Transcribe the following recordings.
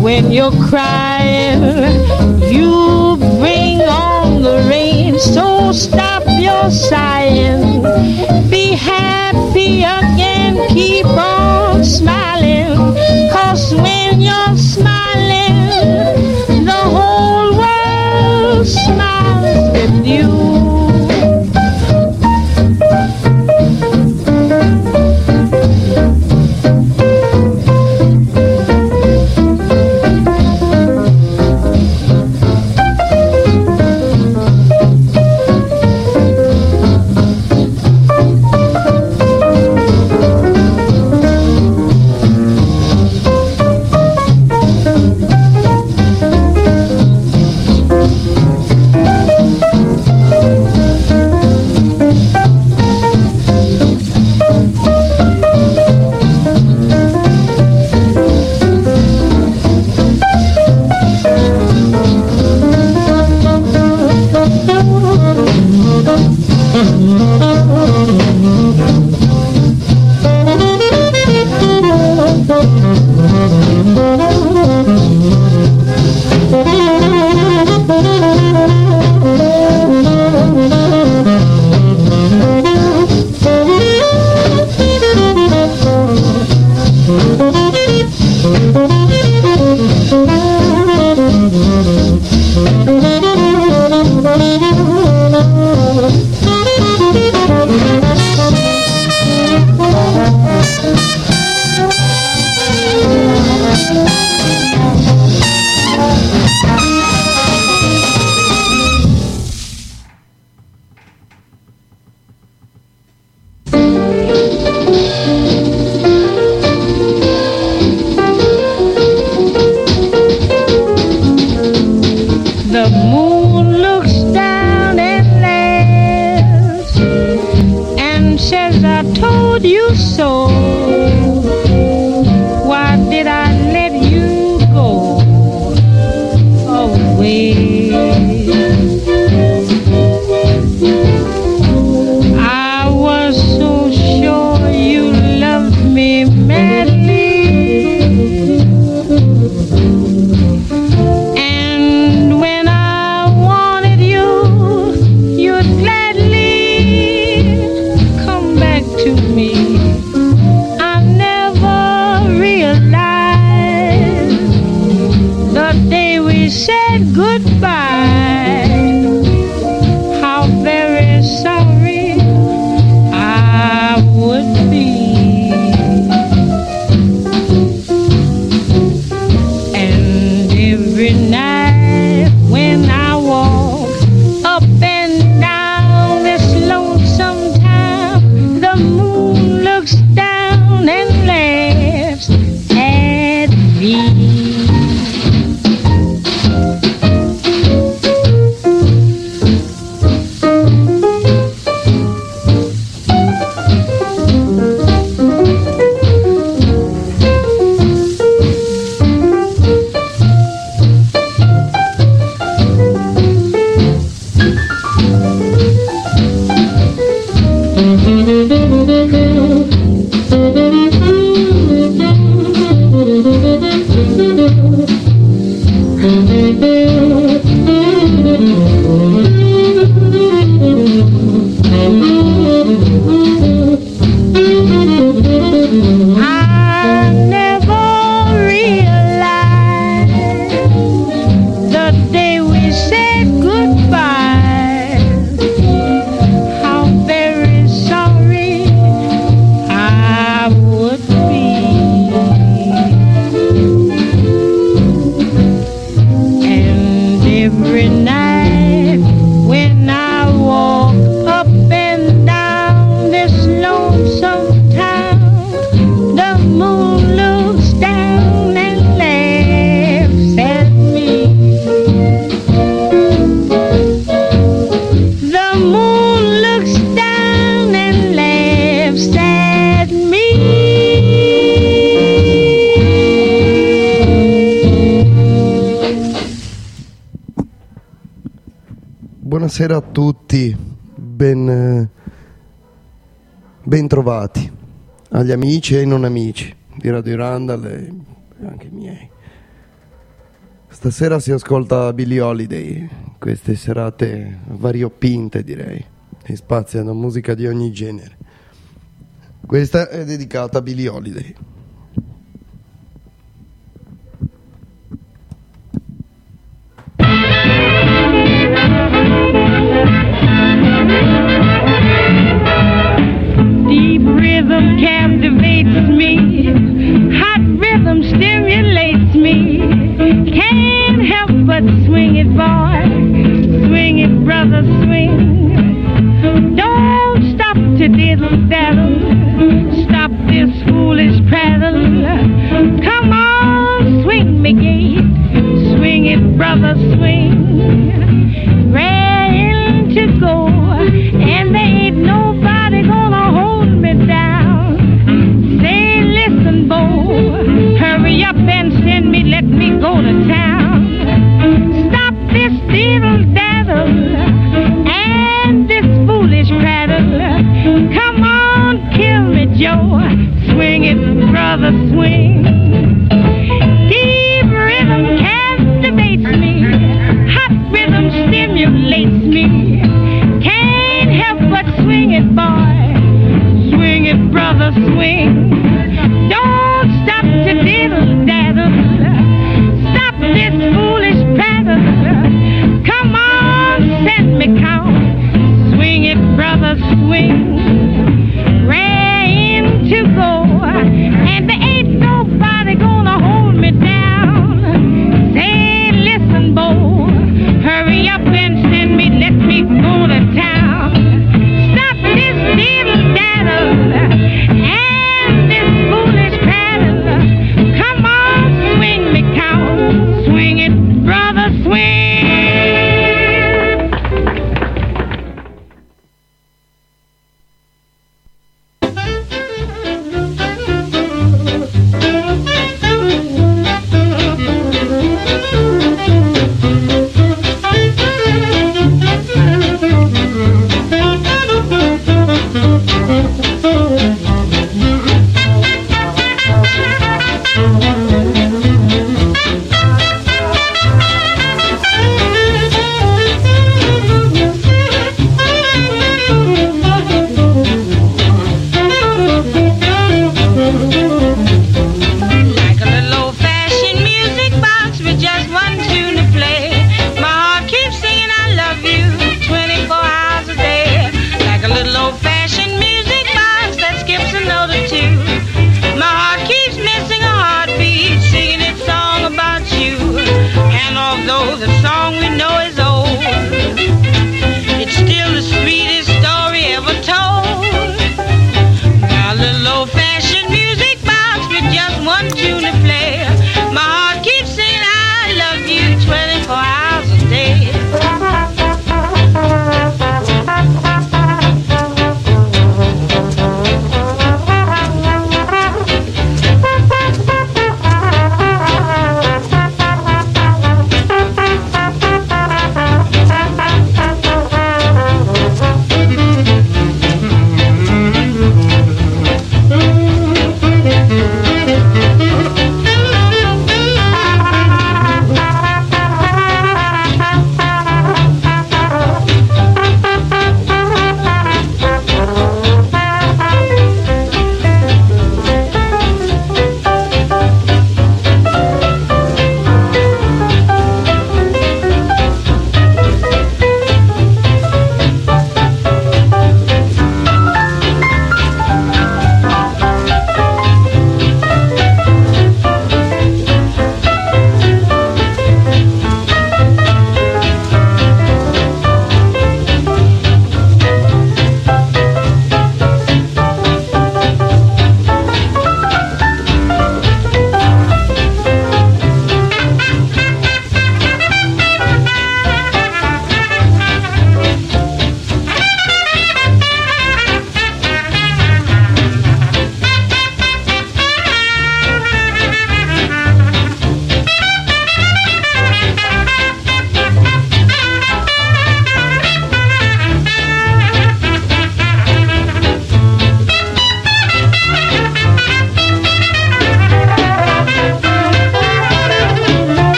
When you're crying, you bring on the rain. So stop your sighing. Be happy again. Keep on smiling. 'Cause when you're smiling, the whole world smiles with you. Buonasera a tutti, ben trovati agli amici e ai non amici di Radio Randall e anche miei. Stasera si ascolta Billie Holiday, queste serate variopinte direi, che spaziano musica di ogni genere. Questa è dedicata a Billie Holiday. Deep rhythm captivates me, hot rhythm stimulates me, can't help but swing it boy, swing it brother swing, don't stop to diddle daddle, stop this foolish prattle.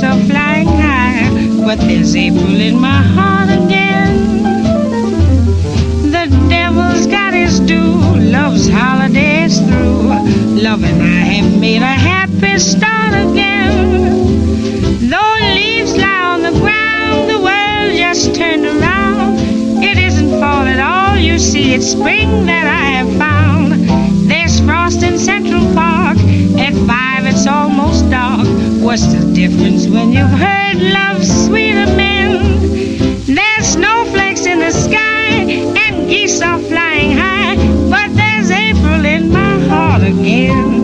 hopes of flying high, but there's April in my heart again. The devil's got his due, love's holidays through. Love and I have made a happy start again. Though leaves lie on the ground, the world just turned around. It isn't fall at all, you see, it's spring that I have found. There's frost in Central Park, at 5 it's almost dark. What's the difference when you've heard love's sweeter men? There's snowflakes in the sky and geese are flying high, but there's April in my heart again.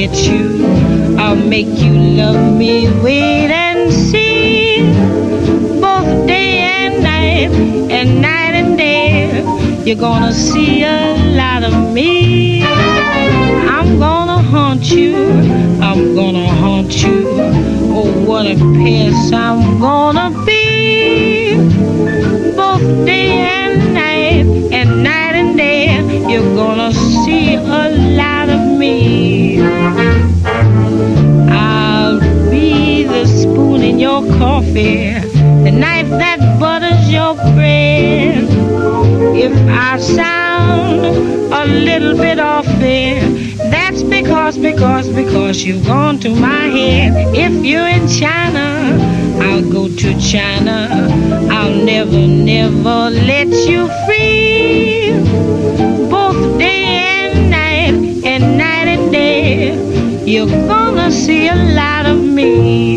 get you, I'll make you love me, wait and see, both day and night and day, you're gonna see a lot of me. I'm gonna haunt you, I'm gonna haunt you, oh what a pest I'm gonna be, both day and night and day, you're gonna see a lot of me. I'll be the spoon in your coffee, the knife that butters your bread. If I sound a little bit off there, that's because you've gone to my head. If you're in China, I'll go to China, I'll never let you free, both day and night and day, you're gonna see a lot of me.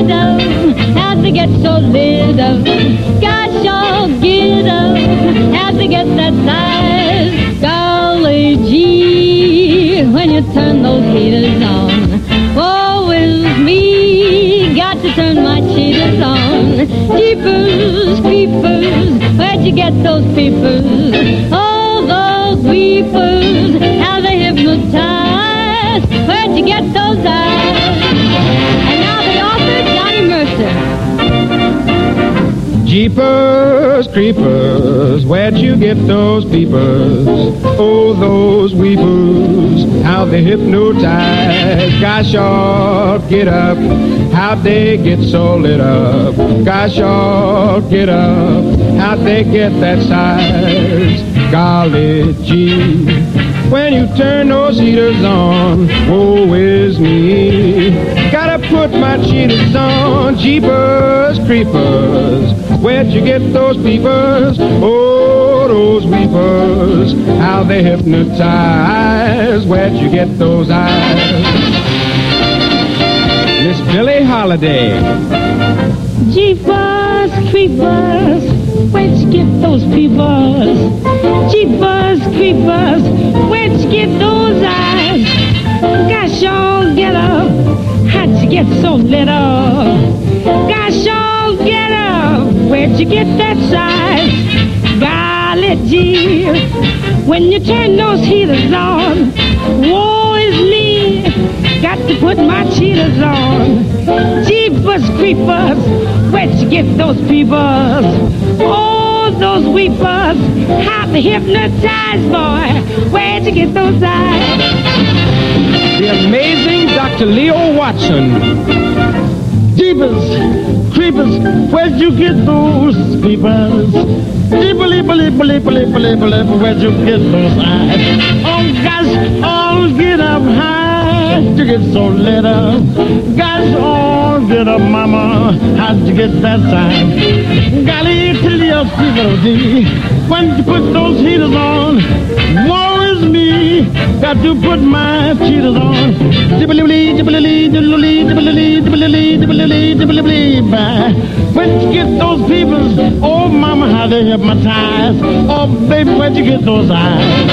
Hypnotized, where'd you get those eyes? Miss Billie Holiday. Jeepers, creepers, where'd you get those peepers? Jeepers, creepers, where'd you get those eyes? Gosh, y'all get up, how'd you get so lit up? Gosh, y'all get up, where'd you get that size? Golly gee. When you turn those heaters on, woe is me, got to put my cheaters on. Jeepers, creepers, where'd you get those peepers? Oh, those weepers, how to hypnotize, boy, where'd you get those eyes? The amazing Dr. Leo Watson. Jeepers, creepers, where'd you get those peepers? Where'd you get those eyes? Oh, gosh, all get up high. How'd you get so lit up? Gosh, all get up, mama. How'd you get that time? Golly, till your feet, when you put those heaters on, woe is me. Got to put my cheaters on. Where'd you get those people? Oh, mama, how they hypnotize. Oh, baby, where'd you get those eyes?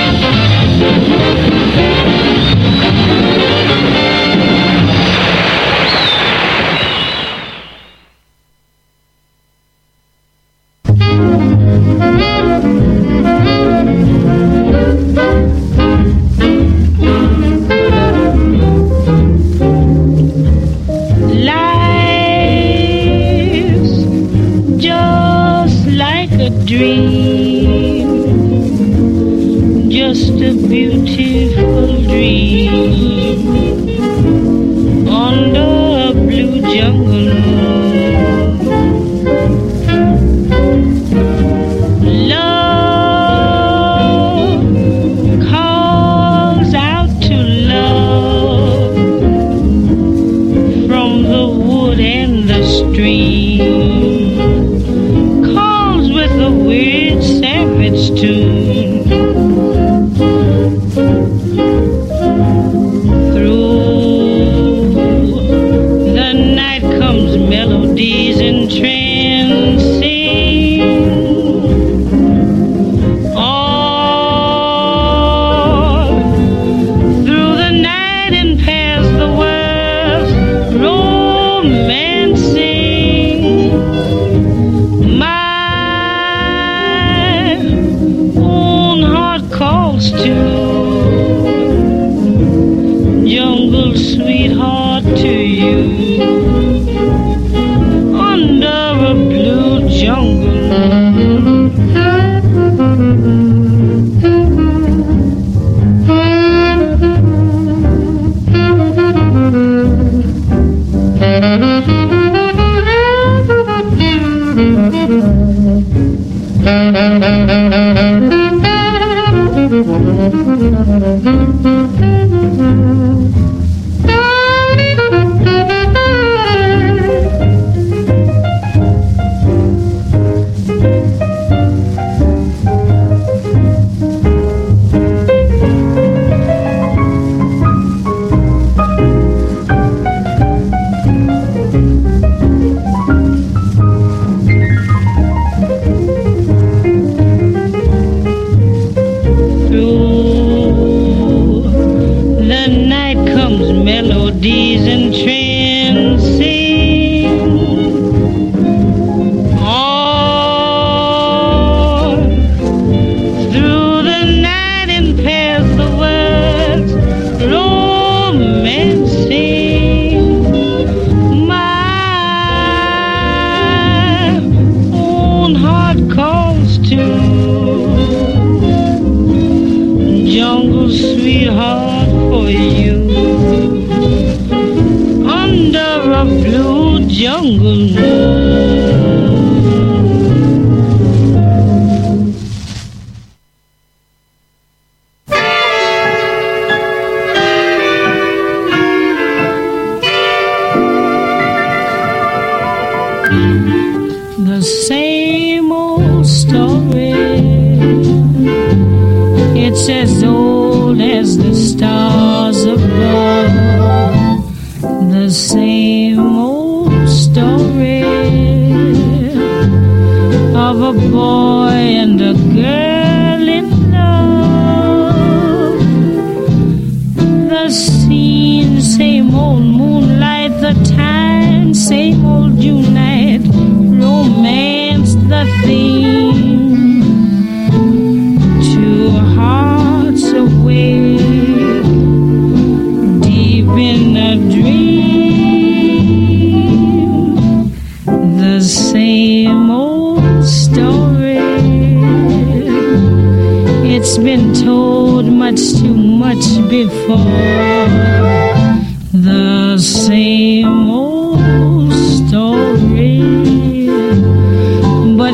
But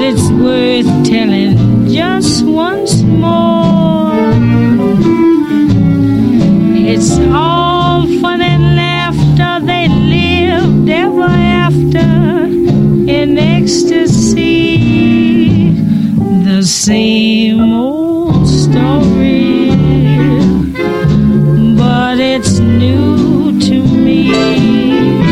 it's new to me.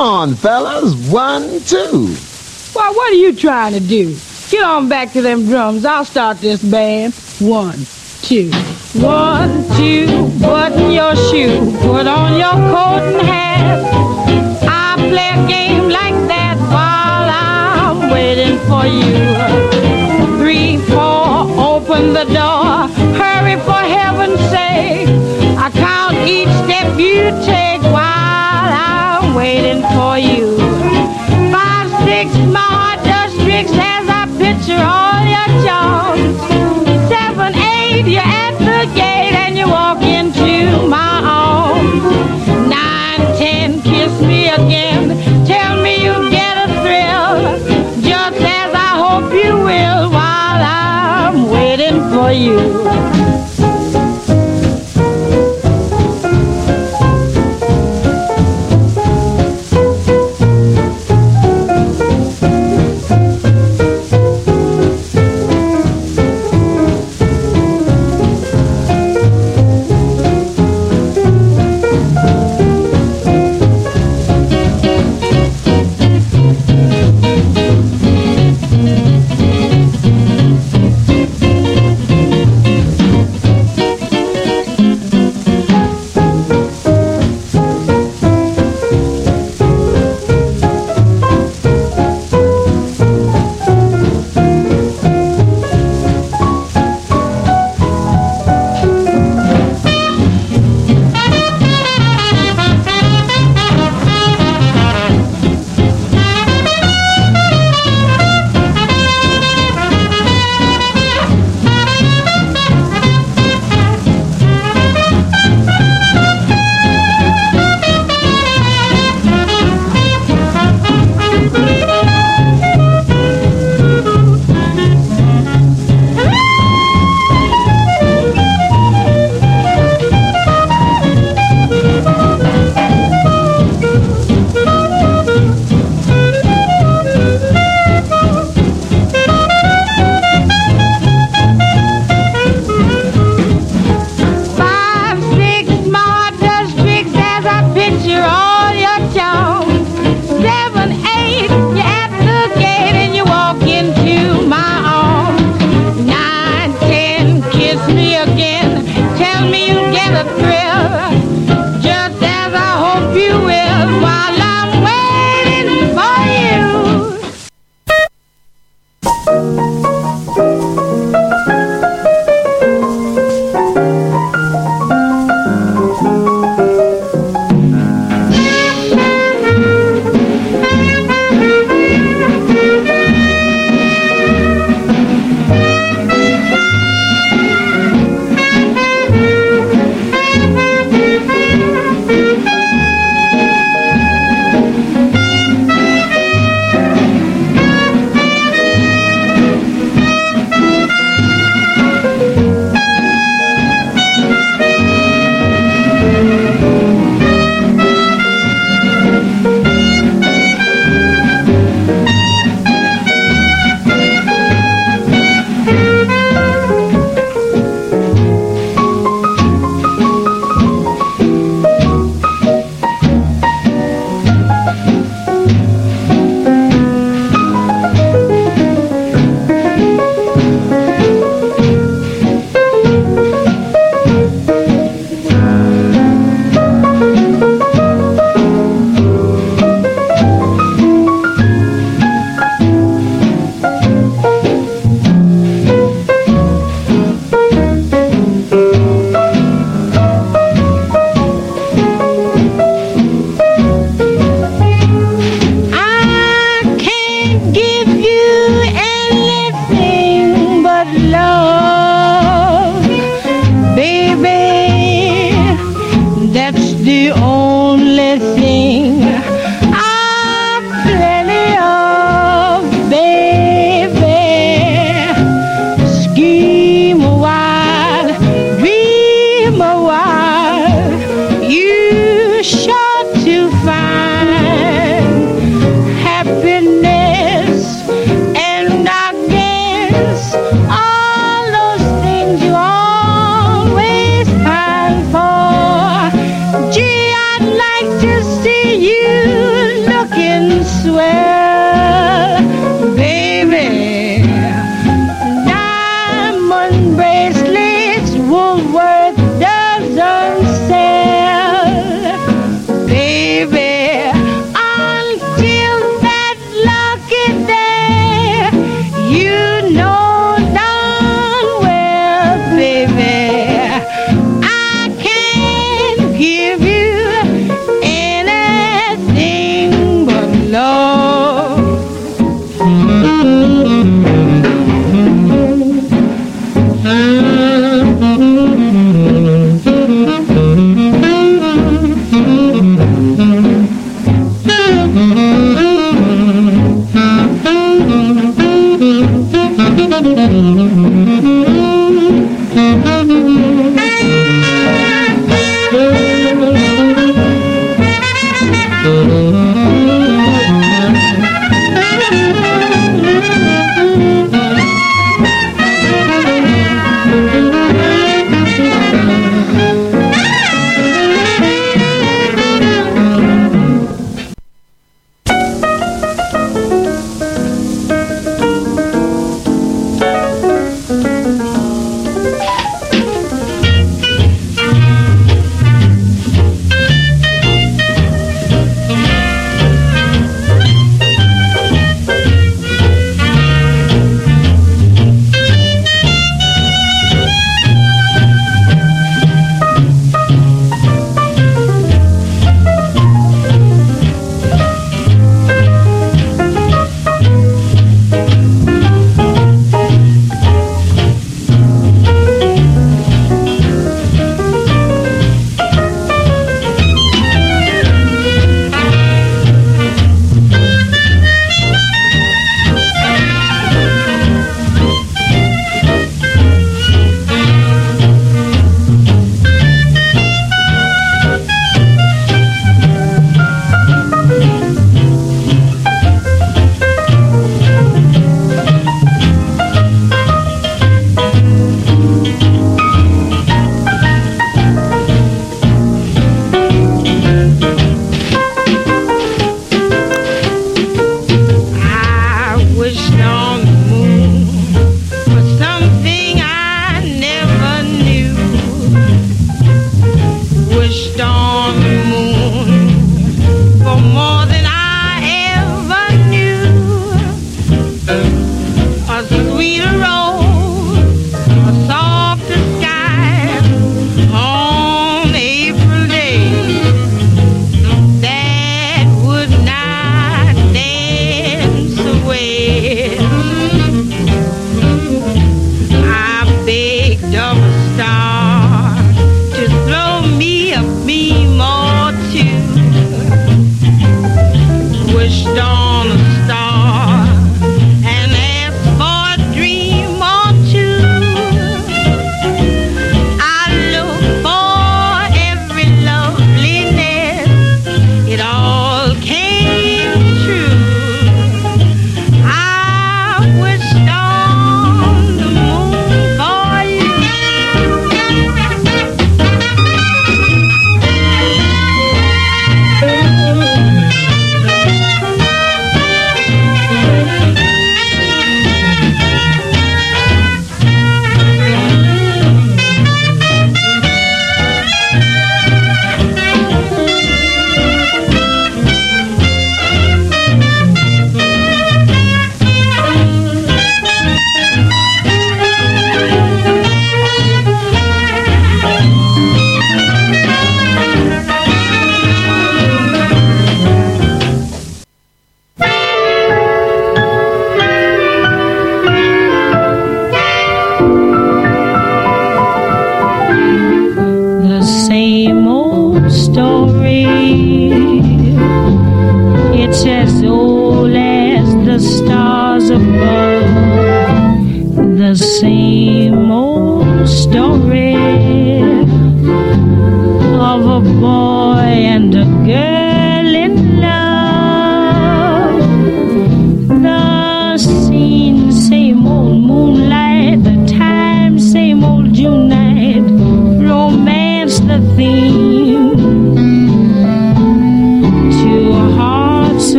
Come on, fellas. 1, 2. Why, what are you trying to do? Get on back to them drums. I'll start this band. 1, 2. 1, 2, button your shoe. Put on your coat and hat. I play a game like that while I'm waiting for you. 3, 4, open the door. Hurry for heaven's sake. I count each step you take while I'm waiting for you. 5, 6, my heart does tricks as I picture all your charms. 7, 8, you're at the gate and you walk into my arms. 9, 10, kiss me again. Tell me you get a thrill, just as I hope you will, while I'm waiting for you.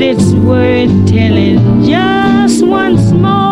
It's worth telling just once more.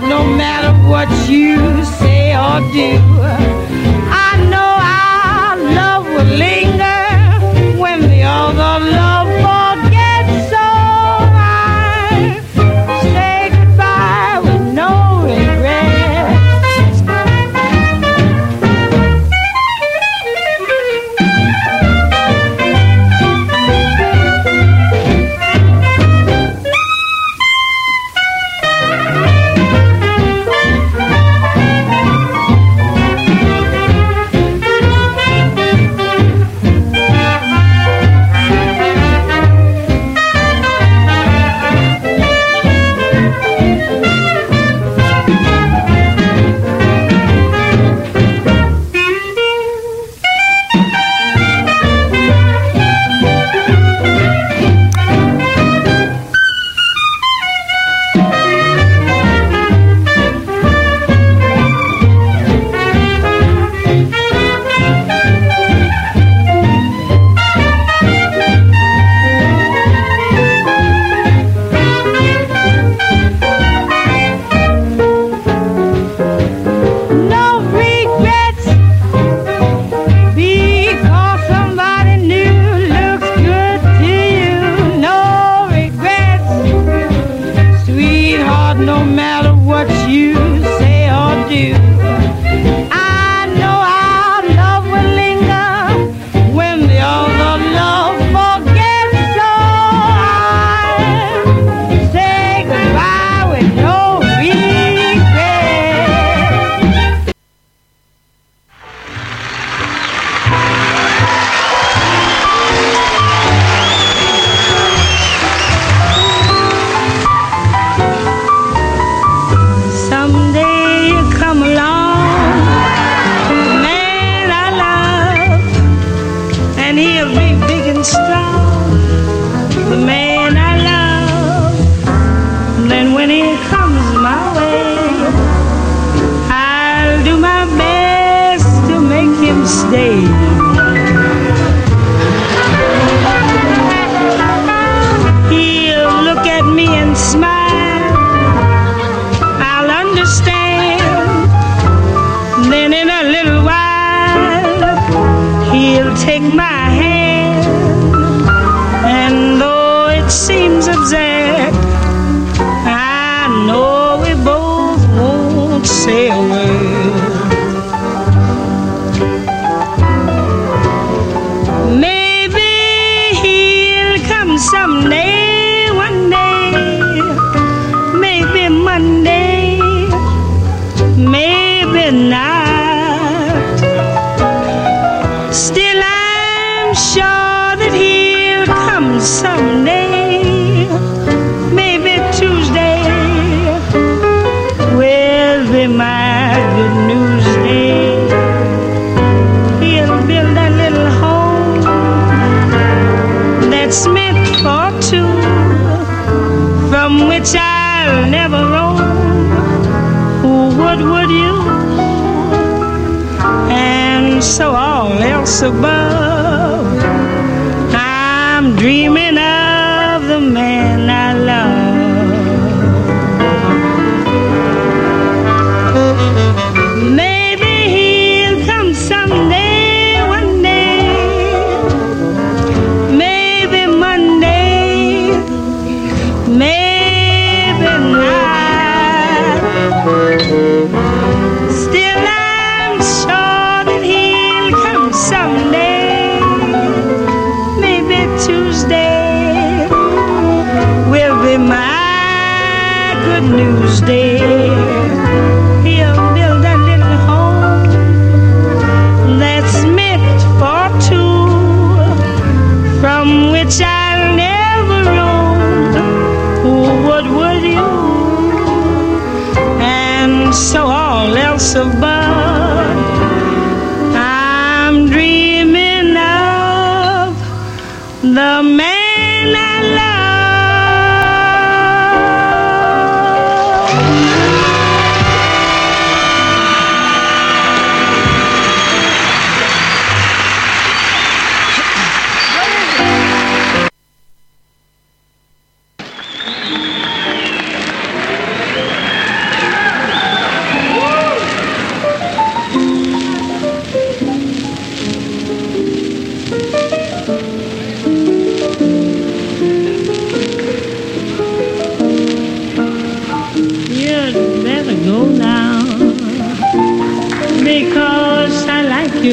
heart, no matter what you say or do. I know our love will linger when the other love forgets. So I say goodbye with no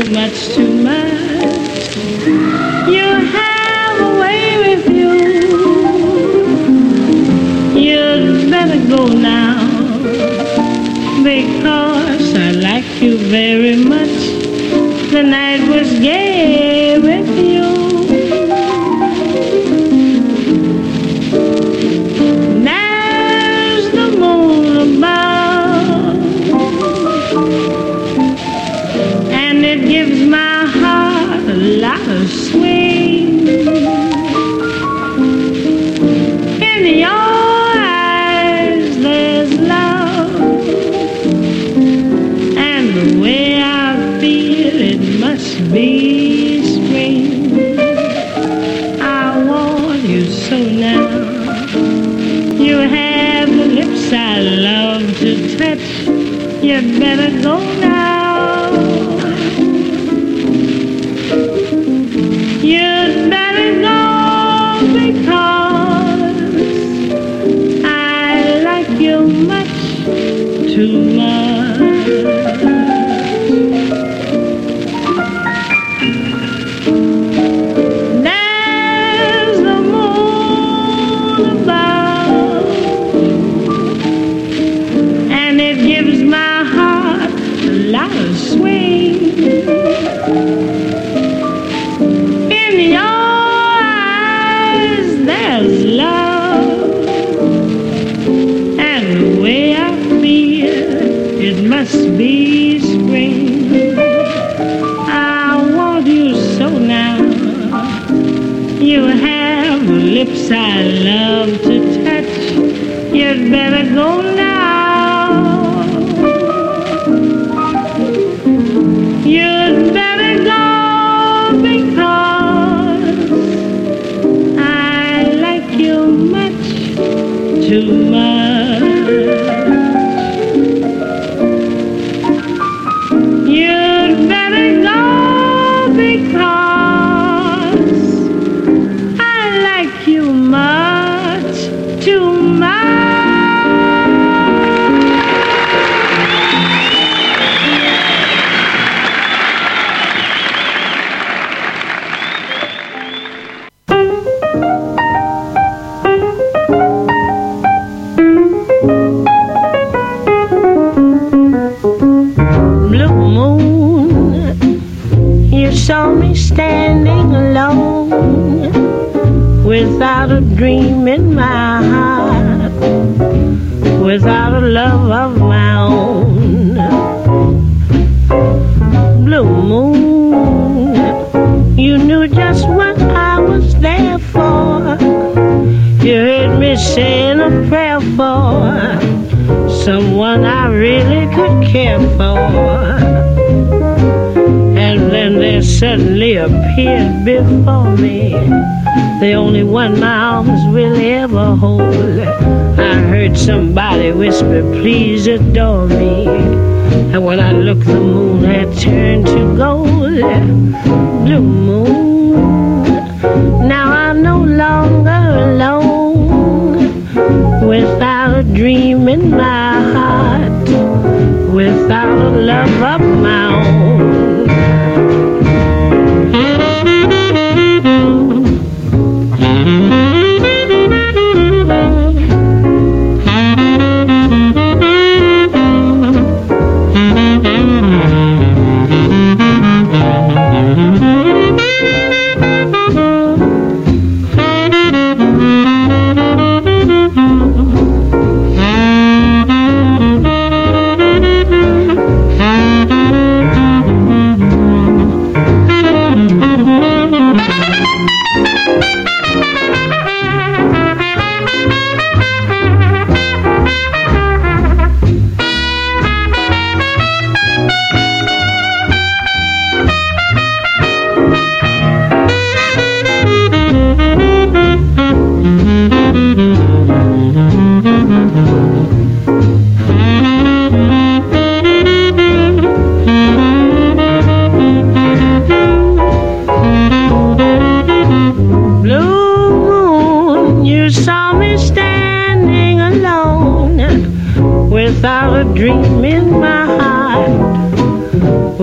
too much to mind. You have a way with you. You'd better go now, because I like you very much. The night was gay with you. There's the moon above, and it gives my heart a lot of swing. In your eyes there's love, and the way I feel it must be spring. I want you so now. You have the lips I love to touch. You'd better go now. You'd better go, because I like you much too much. Lips I love to touch, you'd better go now. You'd better go, because I like you much too much. Without a dream in my heart, without a love of my own. Blue moon, you knew just what I was there for. You heard me saying a prayer for someone I really could care for. And then they suddenly appeared before me, the only one my arms will ever hold. I heard somebody whisper, please adore me. And when I looked, the moon had turned to gold. Blue moon, now I'm no longer alone. Without a dream in my heart, without a love of my own.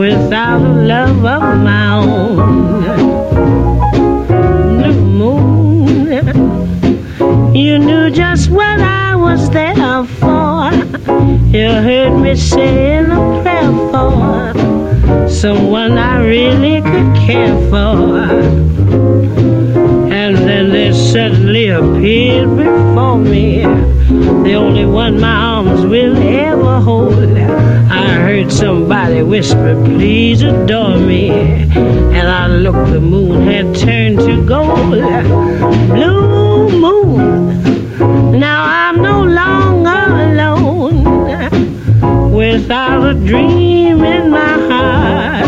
without a love of my own. Blue moon, you knew just what I was there for. You heard me saying a prayer for someone I really could care for. And then they suddenly appeared before me, the only one my arms will ever hold. I heard somebody whisper, please adore me, and I looked, the moon had turned to gold. Blue moon, now I'm no longer alone, without a dream in my heart,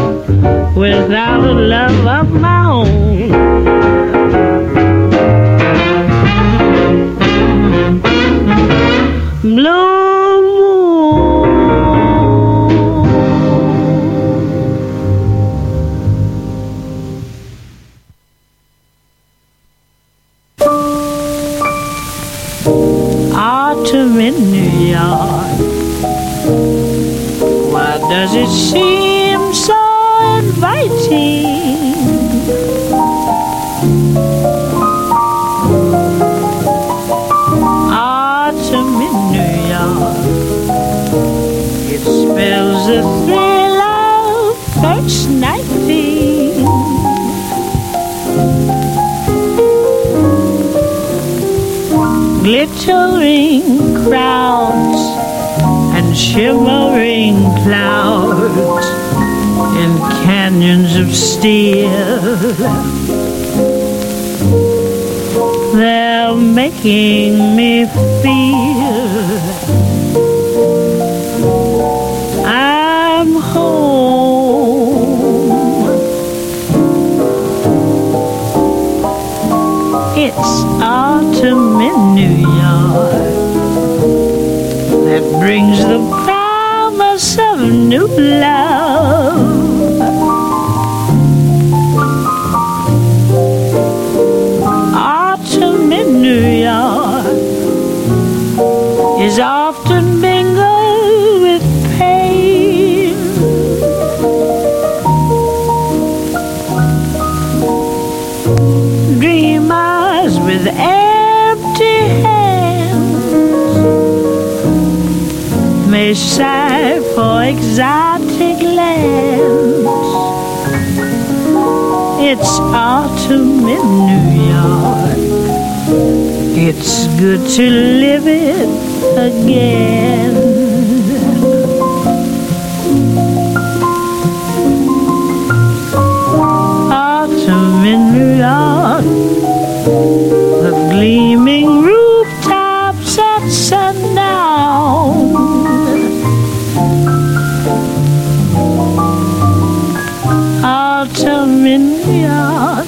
without a love of my own. Blue moon. Autumn in New York, why does it seem so inviting? Smells the thrill of first night thing. Glittering crowds and shimmering clouds in canyons of steel. They're making me feel autumn in New York that brings the promise of new love. Autumn in New York is often mingled with pain. Dreamers with may sigh for exotic lands. It's autumn in New York. It's good to live it again. Autumn in New York, the gleaming rooftops at sundown. Autumn in New York,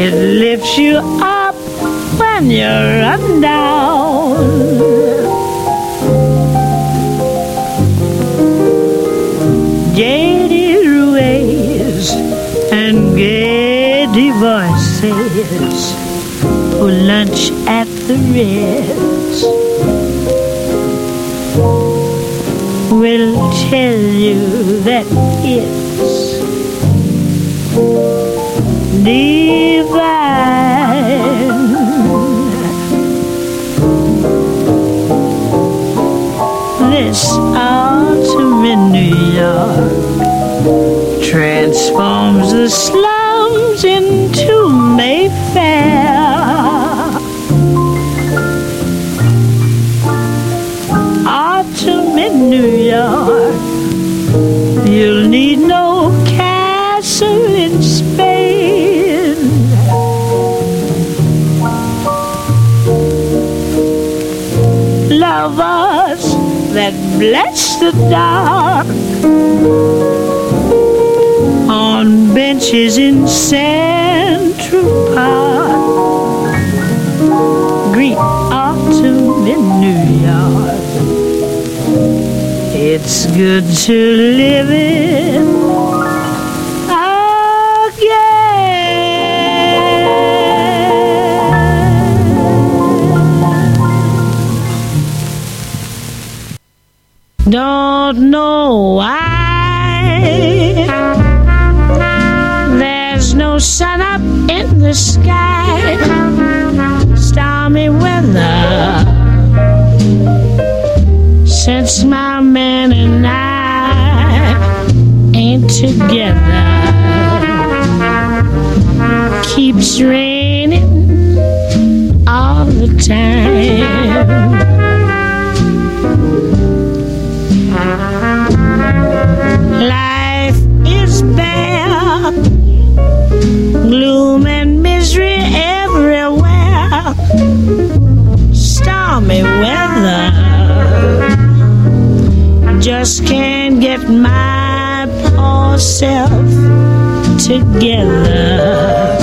it lifts you up when you're run down. Gay rues and gay voices who lunch at the Ritz will tell you that it's divine. This autumn in New York transforms the slums into Mayfair. Autumn in New York, you'll need no castle in Spain. Lovers that bless the dark on benches in Central Park greet autumn in New York. It's good to live it. Don't know why sky. There's no sun up in the sky. Stormy weather since my man and I ain't together. Keeps raining all the time. Life is bare, gloom and misery everywhere, stormy weather, just can't get my poor self together.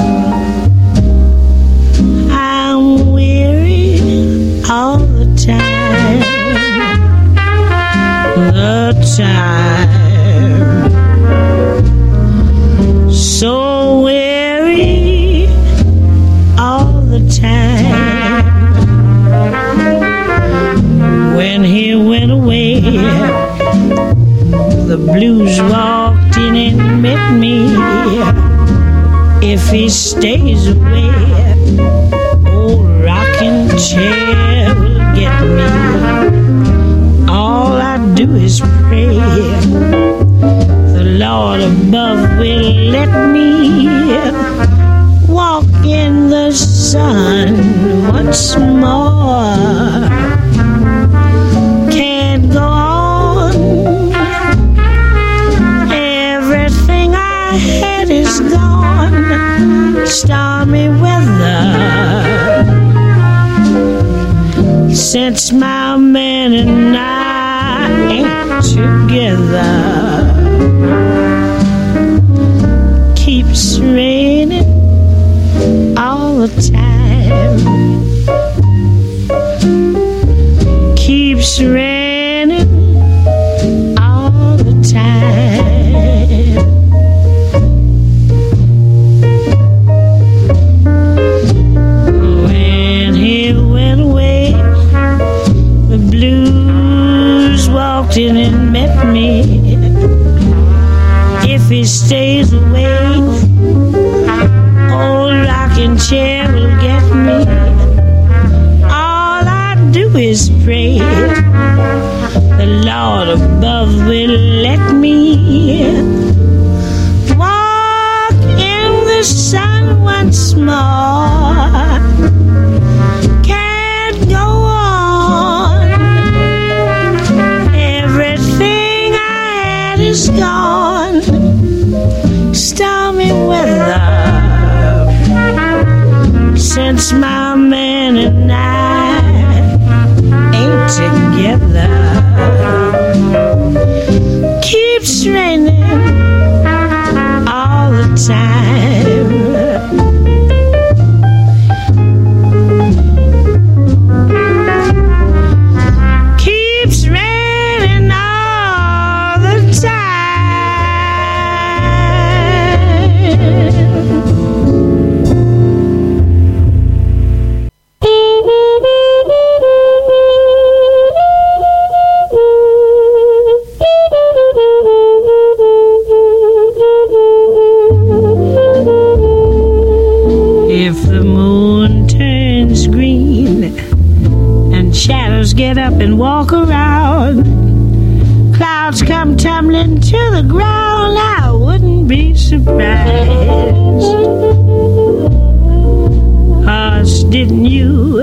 I'm weary all the time, so weary all the time. When he went away, the blues walked in and met me. If he stays away, old rocking chair will get me. All I do is pray Lord above will let me walk in the sun once more. Can't go on, everything I had is gone. Stormy weather since my man and I ain't together. Keeps raining all the time. Keeps raining all the time. When he went away, the blues walked in and met me. If he stays away, old rocking chair will get me. All I do is pray the Lord above will let me walk in the sun once more. Can't go on, everything I had is gone. Stormy weather since my man and I ain't together. Keeps raining all the time. Get up and walk around. Clouds come tumbling to the ground. I wouldn't be surprised. Hush, didn't you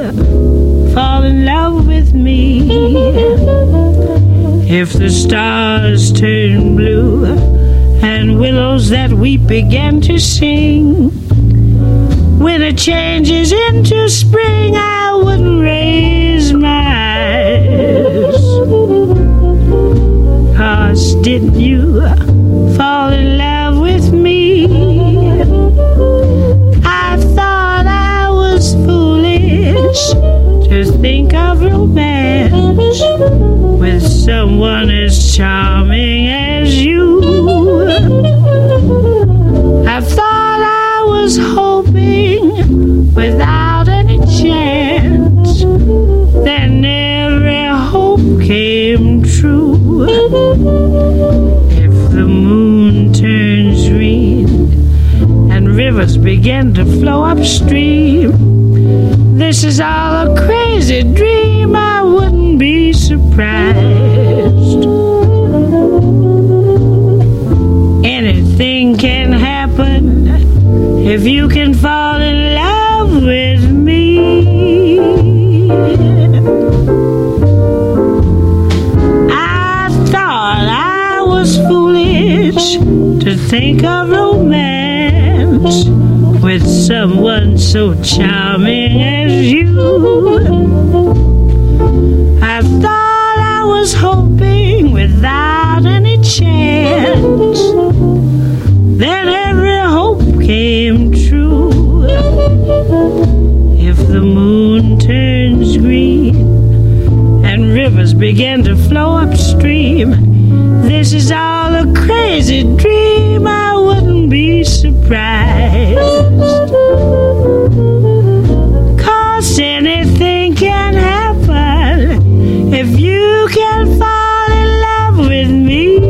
fall in love with me? If the stars turn blue and willows that weep begin to sing, winter changes into spring, I wouldn't raise my cause didn't you fall in love with me? I thought I was foolish to think of romance with someone as charming as you. I thought I was hoping without any chance. Then every hope came true. If the moon turns green and rivers begin to flow upstream. This is all a crazy dream, I wouldn't be surprised. Anything can happen if you can fall in love with me. I thought I was foolish to think of romance with someone so charming as you. I thought I was hoping without any chance that every hope came true. If the moon turns green and rivers begin to flow upstream, this is all a crazy dream, I wouldn't be surprised. 'Cause anything can happen if you can fall in love with me.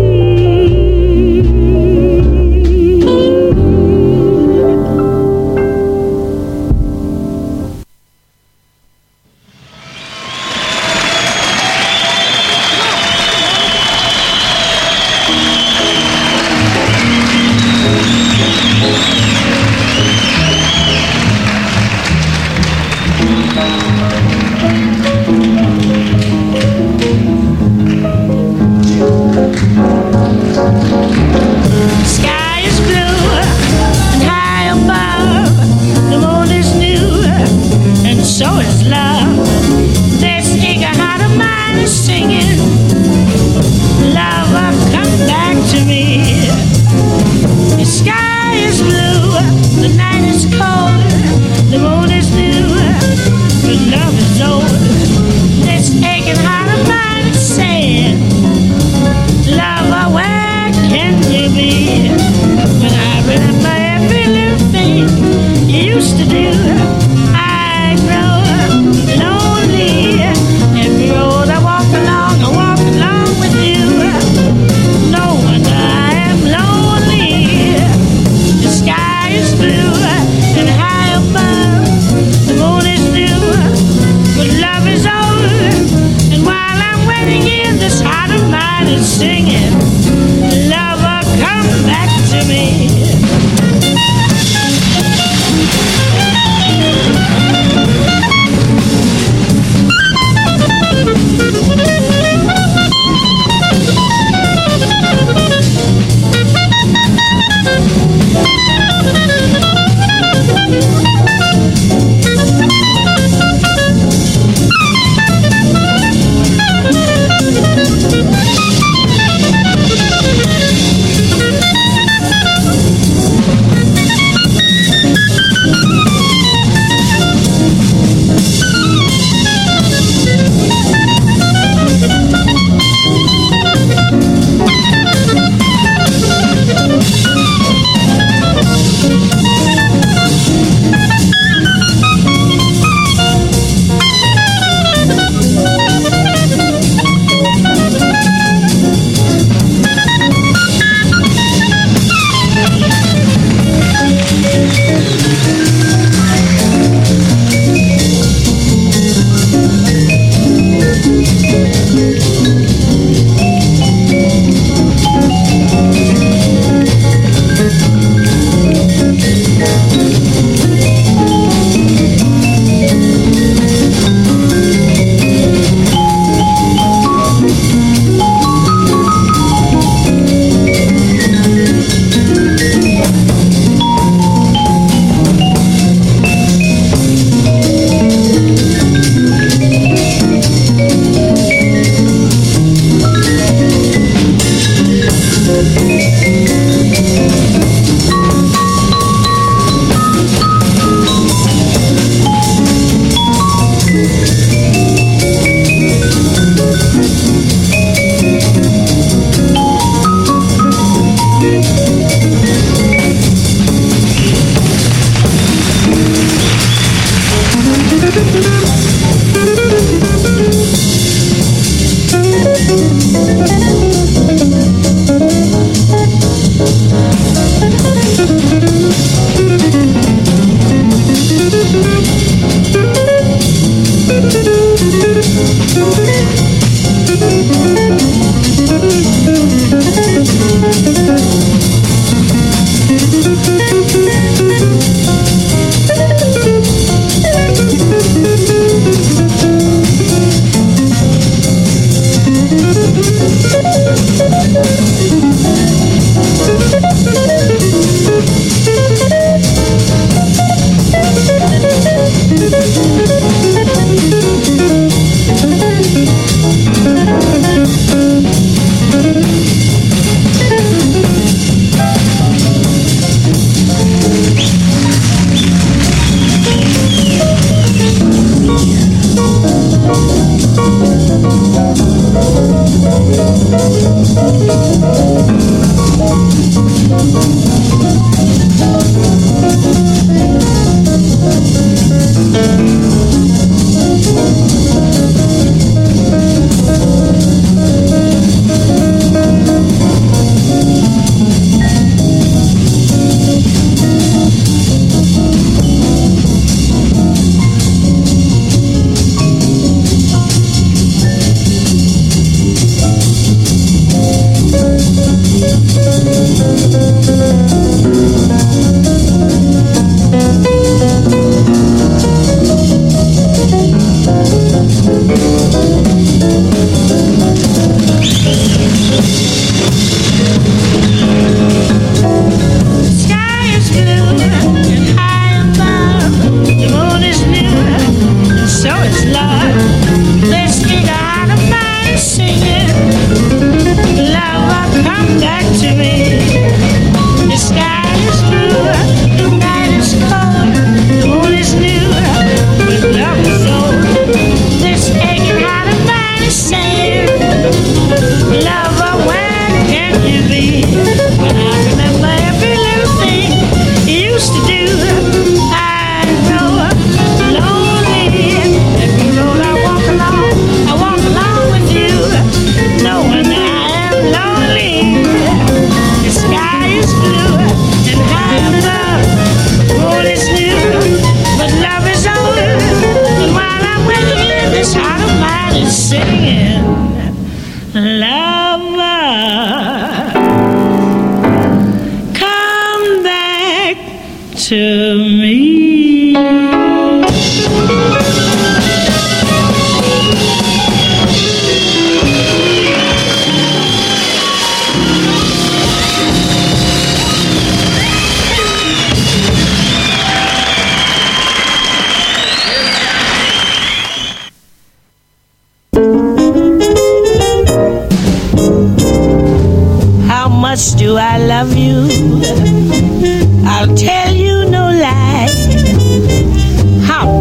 How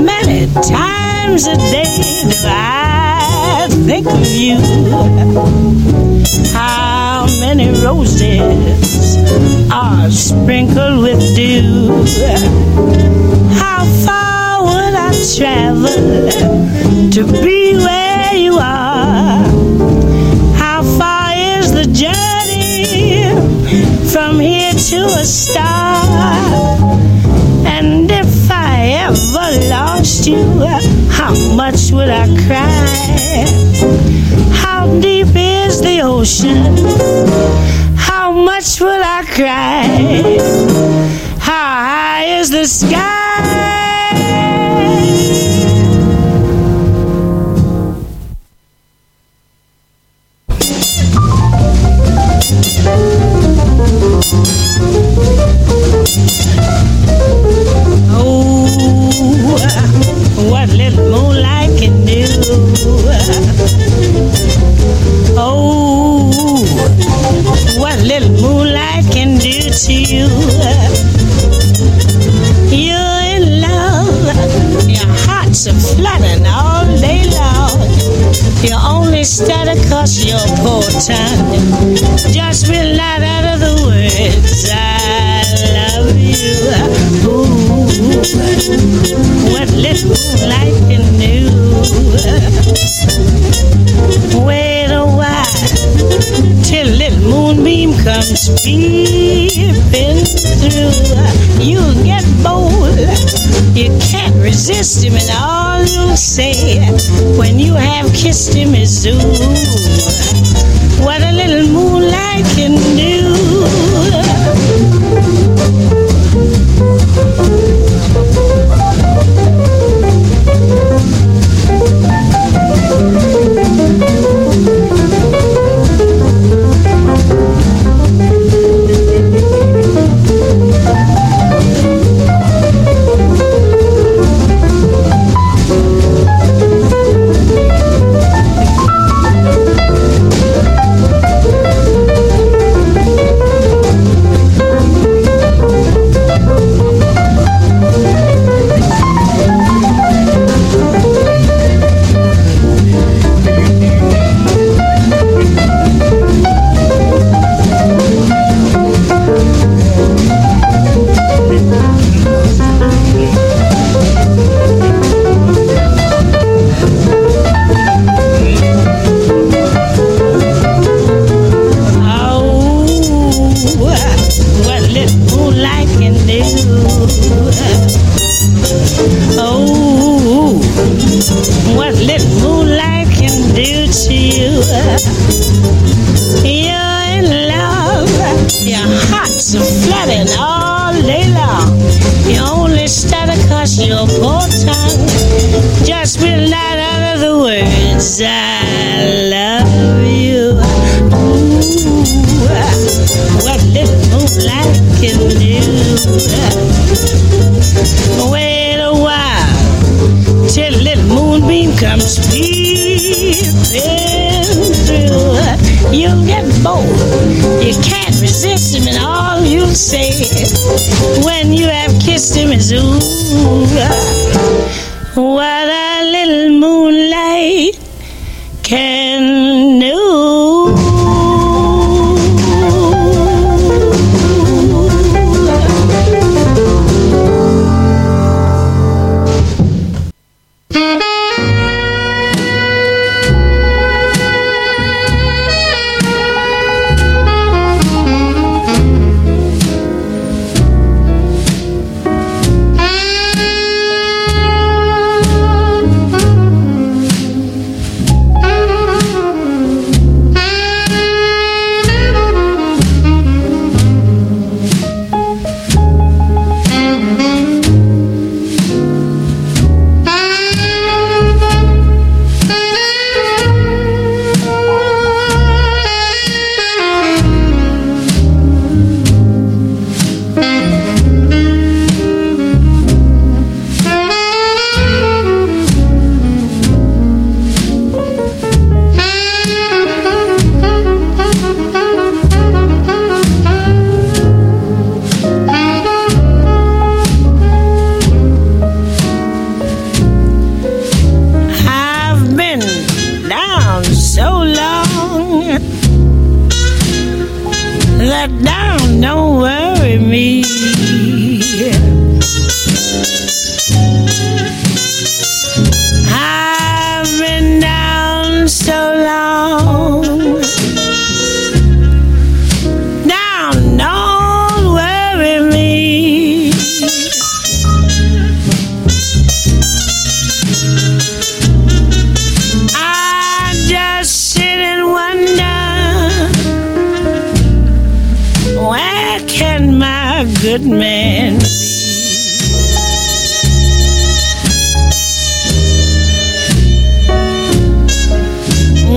many times a day do I I think of you. How many roses are sprinkled with dew? How far would I travel to be where you are? How far is the journey from here to a star? And if I ever lost you, how much would I cry? How deep is the ocean? How much will I cry? How high is the sky? Oh, what little moonlight can do. Oh, what little moonlight can do to you. You're in love, your hearts are fluttering all day long. You only stutter 'cause your poor tongue just will not utter the words I love you. Ooh, what little light can do. Wait a while till little moonbeam comes peeping through. You'll get bold, you can't resist him, and all you'll say when you have kissed him is ooh, what a little moonlight can do. don't worry me. I've been down so long. Down, don't worry me. I just sit and wonder, where can my good man be?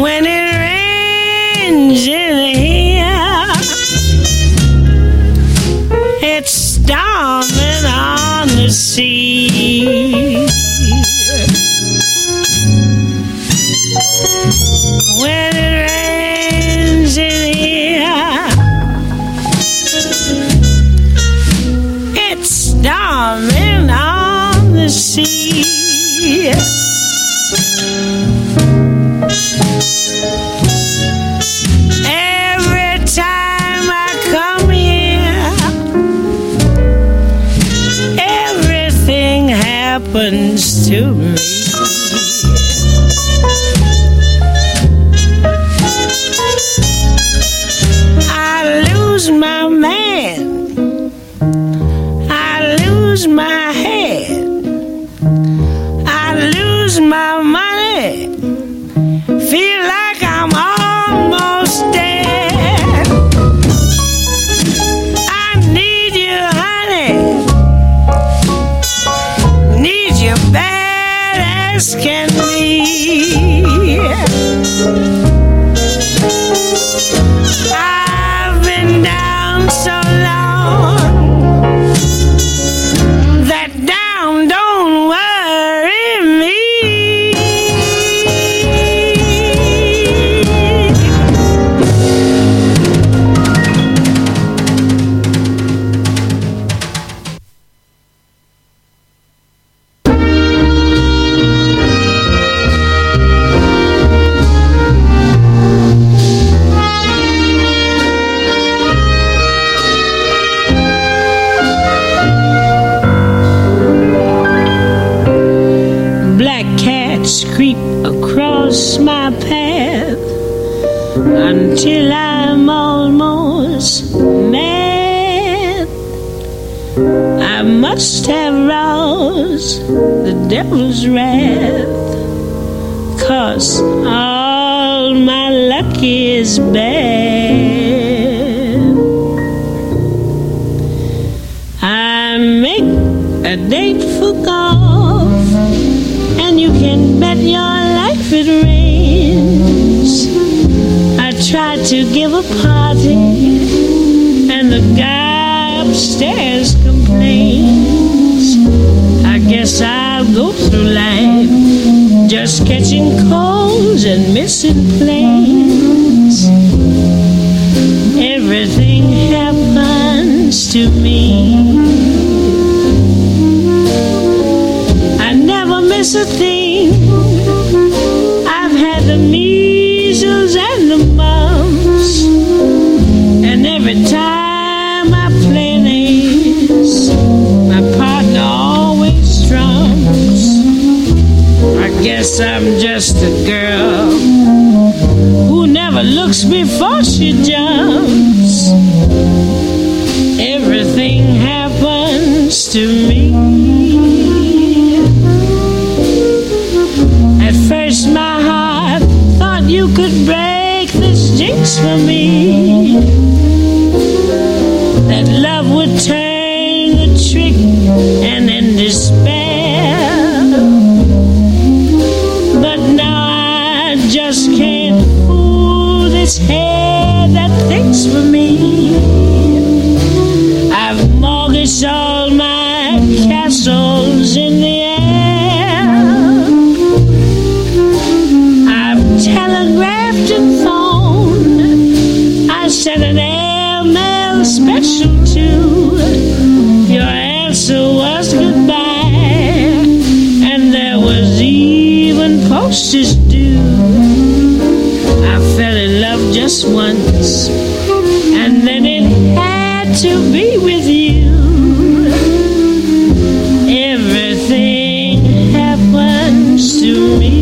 When it rains in here, it's storming on the sea. When it rains in here, it's storming on the sea. Every time I come here, everything happens to me. I lose my man, I lose my head, I lose my money. Feel like I'm almost dead. I need you, honey. Need you bad as can be. I've been down so long that down don't worry me. Creep across my path until I'm almost mad. I must have roused the devil's wrath, 'cause all my luck is bad. I make a date for golf, and you can bet your life it rains. I tried to give a party, and the guy upstairs complains. I guess I'll go through life just catching colds and missing planes. Everything happens to me. A thing. I've had the measles and the mumps, and every time I play an ace, my partner always strums. I guess I'm just a girl who never looks before she jumps. Everything happens to me. First my heart thought you could break this jinx for me, that love would turn the trick and in despair. But now I just can't fool this head that thinks for me. I've mortgaged all my castles in the air. Telegraphed and phoned, I sent an airmail special too. Your answer was goodbye, and there was even postage due. I fell in love just once, and then it had to to be with you. Everything happens to me.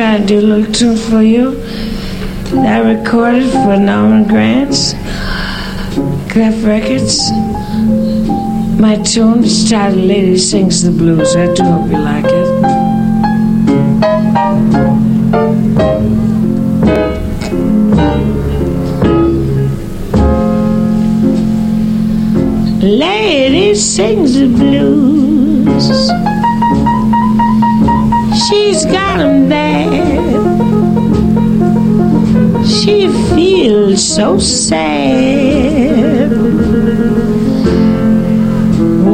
Try and do a little tune for you that I recorded for Norman Granz, Clef Records. My tune is titled Lady Sings the Blues. I do hope you like it. Lady sings the blues. She's got them bad. She feels so sad.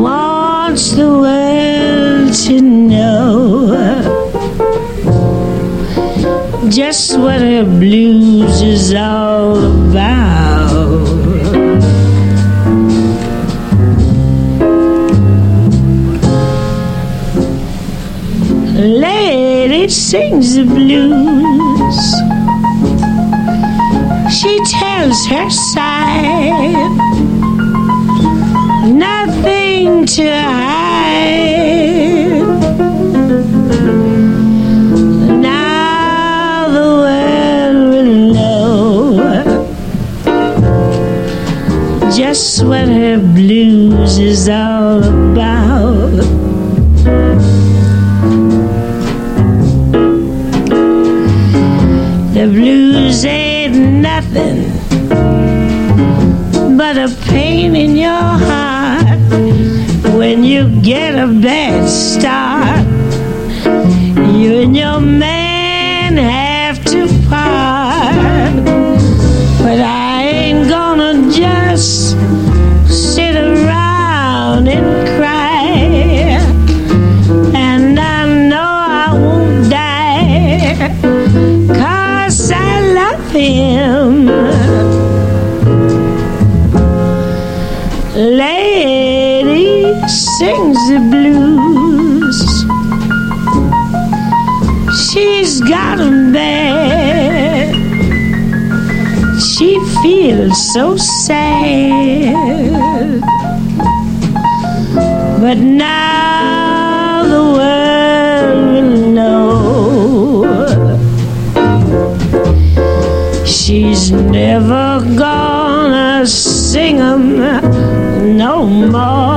Wants the world to know just what her blues is all about. Lady sings the blues. She tells her side, nothing to hide. Now the world guess what her blues is all about. The blues ain't nothing but a pain in your heart when you get a bad start. You and your man have to part, but I ain't gonna just sit around and cry, and I know I won't die, 'cause I love him. Lady sings the blues, she's got 'em bad. She feels so sad, but now the world will know she's never gonna sing 'em no more.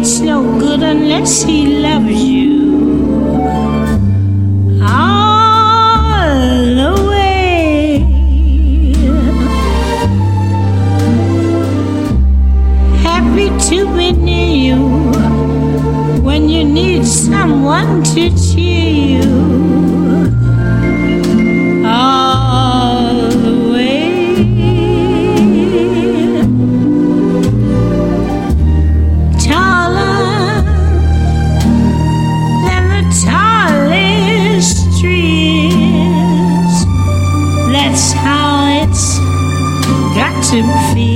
It's no good unless he loves you. someone to cheer you all the way. Taller than the tallest trees. That's how it's got to feel.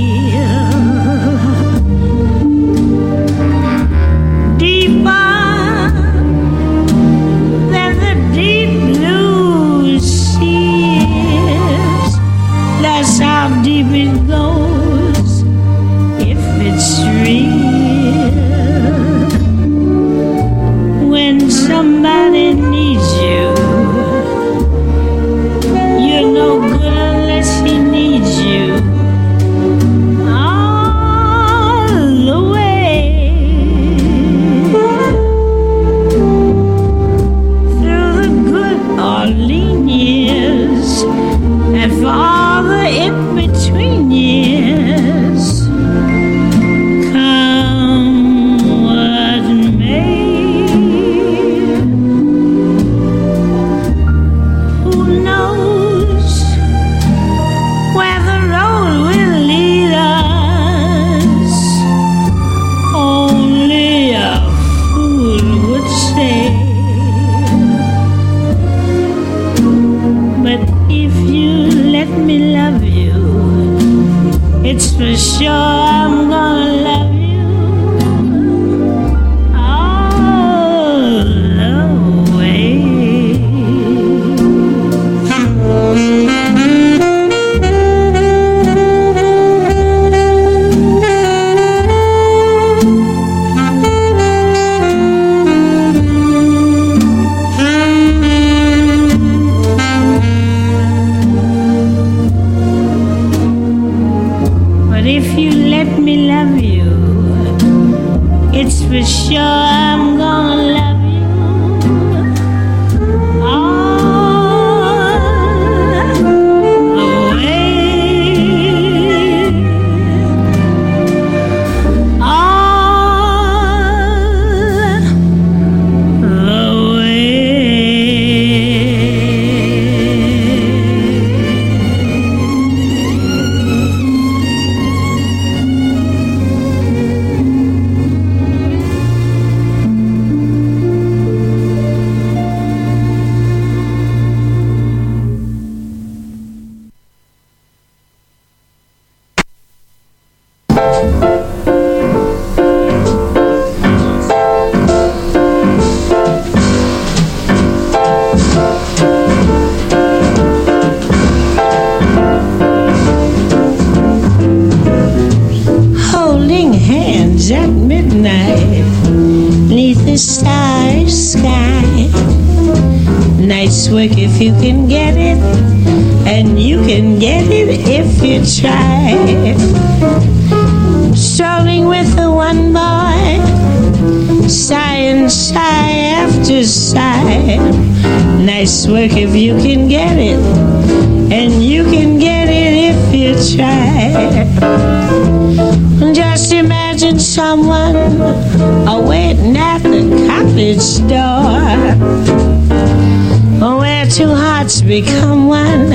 Become one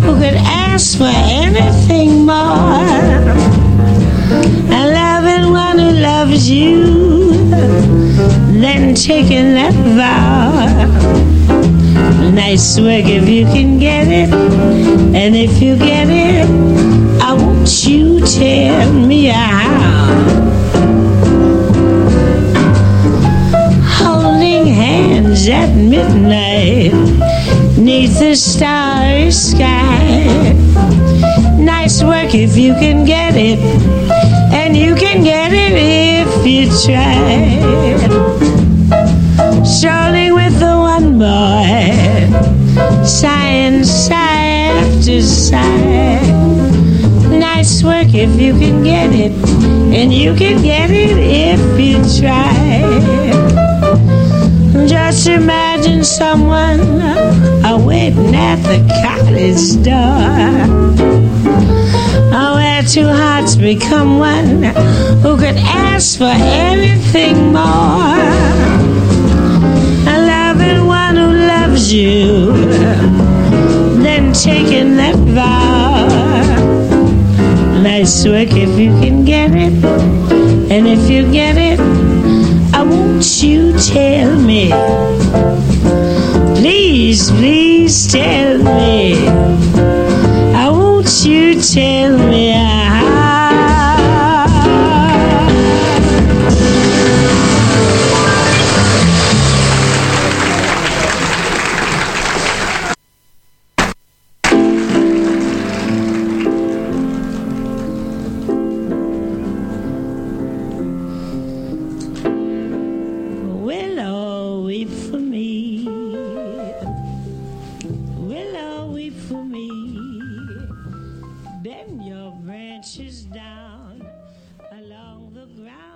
who could ask for anything more. A loving one who loves you, then taking that vow. Nice work if you can get it, and if you get it, I want you to tell me how. Holding hands at midnight. Neath the starry sky. Nice work if you can get it, and you can get it if you try. Strolling with the one boy, sighing sigh after sigh. Nice work if you can get it, and you can get it if you try. Just imagine someone waiting at the cottage door. Where two hearts become one, who could ask for anything more. this work if you can get it. And if you get it, I want you tell me. Please, please tell me.